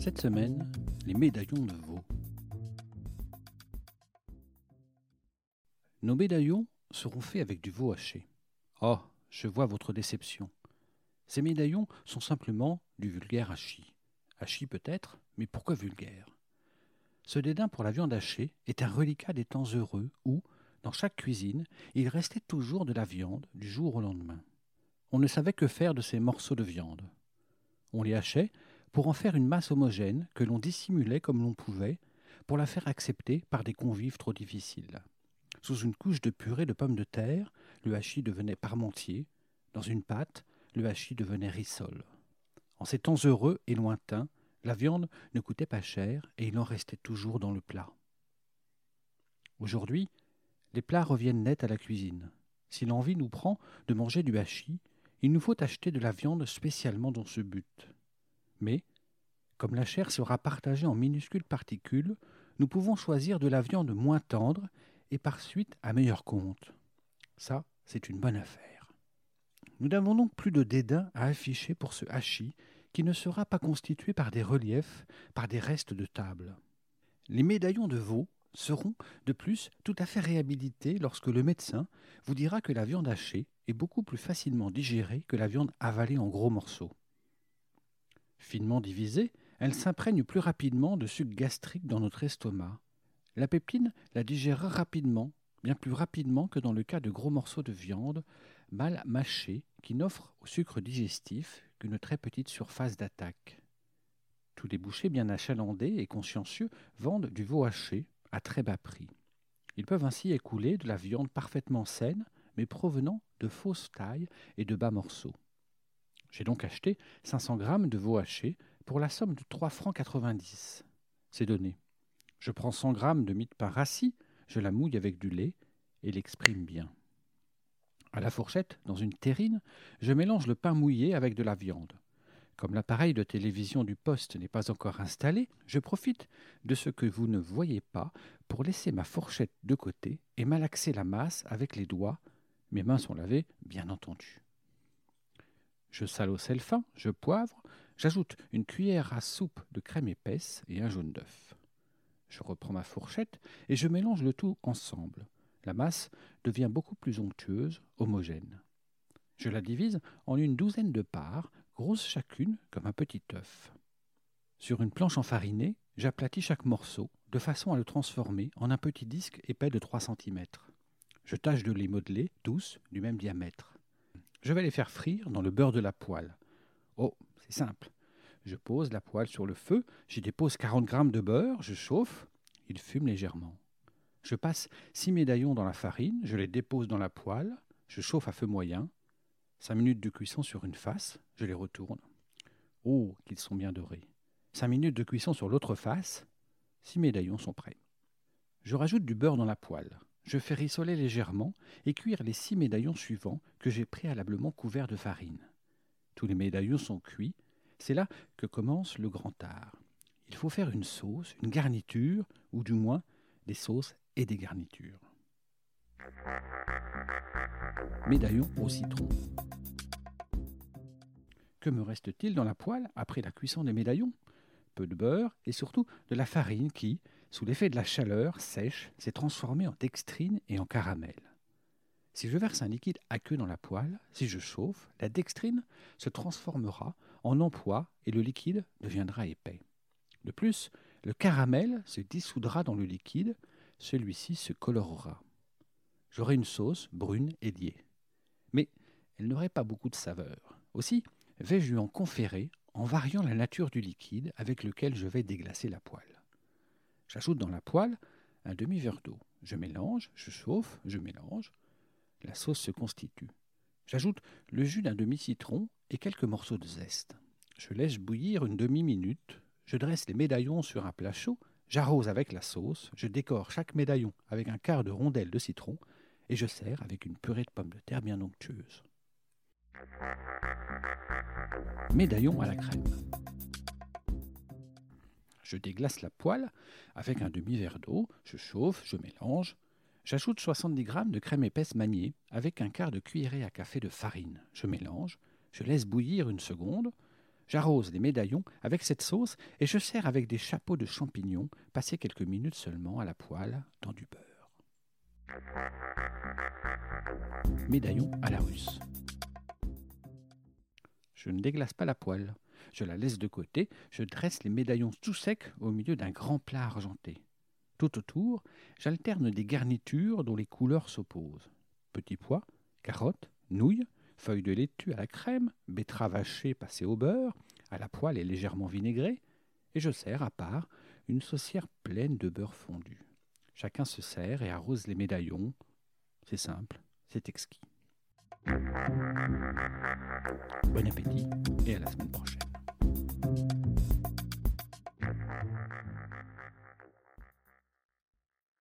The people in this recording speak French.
Cette semaine, les médaillons de veau. Nos médaillons seront faits avec du veau haché. Oh, je vois votre déception. Ces médaillons sont simplement du vulgaire hachis. Hachis peut-être, mais pourquoi vulgaire ? Ce dédain pour la viande hachée est un reliquat des temps heureux où, dans chaque cuisine, il restait toujours de la viande du jour au lendemain. On ne savait que faire de ces morceaux de viande. On les hachait pour en faire une masse homogène que l'on dissimulait comme l'on pouvait pour la faire accepter par des convives trop difficiles. Sous une couche de purée de pommes de terre, le hachis devenait parmentier. Dans une pâte, le hachis devenait rissole. En ces temps heureux et lointains, la viande ne coûtait pas cher et il en restait toujours dans le plat. Aujourd'hui, les plats reviennent nets à la cuisine. Si l'envie nous prend de manger du hachis, il nous faut acheter de la viande spécialement dans ce but. Mais, comme la chair sera partagée en minuscules particules, nous pouvons choisir de la viande moins tendre et par suite à meilleur compte. Ça, c'est une bonne affaire. Nous n'avons donc plus de dédain à afficher pour ce hachis qui ne sera pas constitué par des reliefs, par des restes de table. Les médaillons de veau seront, de plus, tout à fait réhabilités lorsque le médecin vous dira que la viande hachée est beaucoup plus facilement digérée que la viande avalée en gros morceaux. Finement divisée, elle s'imprègne plus rapidement de sucs gastriques dans notre estomac. La pépine la digérera rapidement, bien plus rapidement que dans le cas de gros morceaux de viande mal mâchés qui n'offrent au sucre digestif qu'une très petite surface d'attaque. Tous les bouchers bien achalandés et consciencieux vendent du veau haché à très bas prix. Ils peuvent ainsi écouler de la viande parfaitement saine, mais provenant de fausses tailles et de bas morceaux. J'ai donc acheté 500 grammes de veau haché pour la somme de 3,90 €. C'est donné. Je prends 100 grammes de mie de pain rassis, je la mouille avec du lait et l'exprime bien. À la fourchette, dans une terrine, je mélange le pain mouillé avec de la viande. Comme l'appareil de télévision du poste n'est pas encore installé, je profite de ce que vous ne voyez pas pour laisser ma fourchette de côté et malaxer la masse avec les doigts. Mes mains sont lavées, bien entendu. Je sale au sel fin, je poivre, j'ajoute une cuillère à soupe de crème épaisse et un jaune d'œuf. Je reprends ma fourchette et je mélange le tout ensemble. La masse devient beaucoup plus onctueuse, homogène. Je la divise en une douzaine de parts, grosses chacune comme un petit œuf. Sur une planche enfarinée, j'aplatis chaque morceau de façon à le transformer en un petit disque épais de 3 cm. Je tâche de les modeler, tous du même diamètre. Je vais les faire frire dans le beurre de la poêle. Oh, c'est simple. Je pose la poêle sur le feu, j'y dépose 40 grammes de beurre, je chauffe, il fume légèrement. Je passe 6 médaillons dans la farine, je les dépose dans la poêle, je chauffe à feu moyen. 5 minutes de cuisson sur une face, je les retourne. Oh, qu'ils sont bien dorés. 5 minutes de cuisson sur l'autre face, 6 médaillons sont prêts. Je rajoute du beurre dans la poêle, je fais rissoler légèrement et cuire les 6 médaillons suivants que j'ai préalablement couverts de farine. Tous les médaillons sont cuits. C'est là que commence le grand art. Il faut faire une sauce, une garniture, ou du moins des sauces et des garnitures. Médaillons au citron. Que me reste-t-il dans la poêle après la cuisson des médaillons ? Peu de beurre et surtout de la farine qui, sous l'effet de la chaleur sèche, s'est transformée en dextrine et en caramel. Si je verse un liquide aqueux dans la poêle, si je chauffe, la dextrine se transformera en empois et le liquide deviendra épais. De plus, le caramel se dissoudra dans le liquide, celui-ci se colorera. J'aurai une sauce brune et liée. Mais elle n'aurait pas beaucoup de saveur. Aussi, vais-je lui en conférer en variant la nature du liquide avec lequel je vais déglacer la poêle. J'ajoute dans la poêle un demi-verre d'eau. Je mélange, je chauffe, je mélange. La sauce se constitue. J'ajoute le jus d'un demi-citron et quelques morceaux de zeste. Je laisse bouillir une demi-minute. Je dresse les médaillons sur un plat chaud. J'arrose avec la sauce. Je décore chaque médaillon avec un quart de rondelle de citron. Et je sers avec une purée de pommes de terre bien onctueuse. Médaillons à la crème. Je déglace la poêle avec un demi-verre d'eau. Je chauffe, je mélange. J'ajoute 70 g de crème épaisse maniée avec un quart de cuillerée à café de farine. Je mélange. Je laisse bouillir une seconde. J'arrose les médaillons avec cette sauce et je sers avec des chapeaux de champignons, passés quelques minutes seulement à la poêle dans du beurre. Médaillons à la russe. Je ne déglace pas la poêle. Je la laisse de côté, je dresse les médaillons tout secs au milieu d'un grand plat argenté. Tout autour, j'alterne des garnitures dont les couleurs s'opposent. Petits pois, carottes, nouilles, feuilles de laitue à la crème, betteraves hachées passées au beurre, à la poêle et légèrement vinaigrées, et je sers à part une saucière pleine de beurre fondu. Chacun se sert et arrose les médaillons. C'est simple, c'est exquis. Bon appétit et à la semaine prochaine.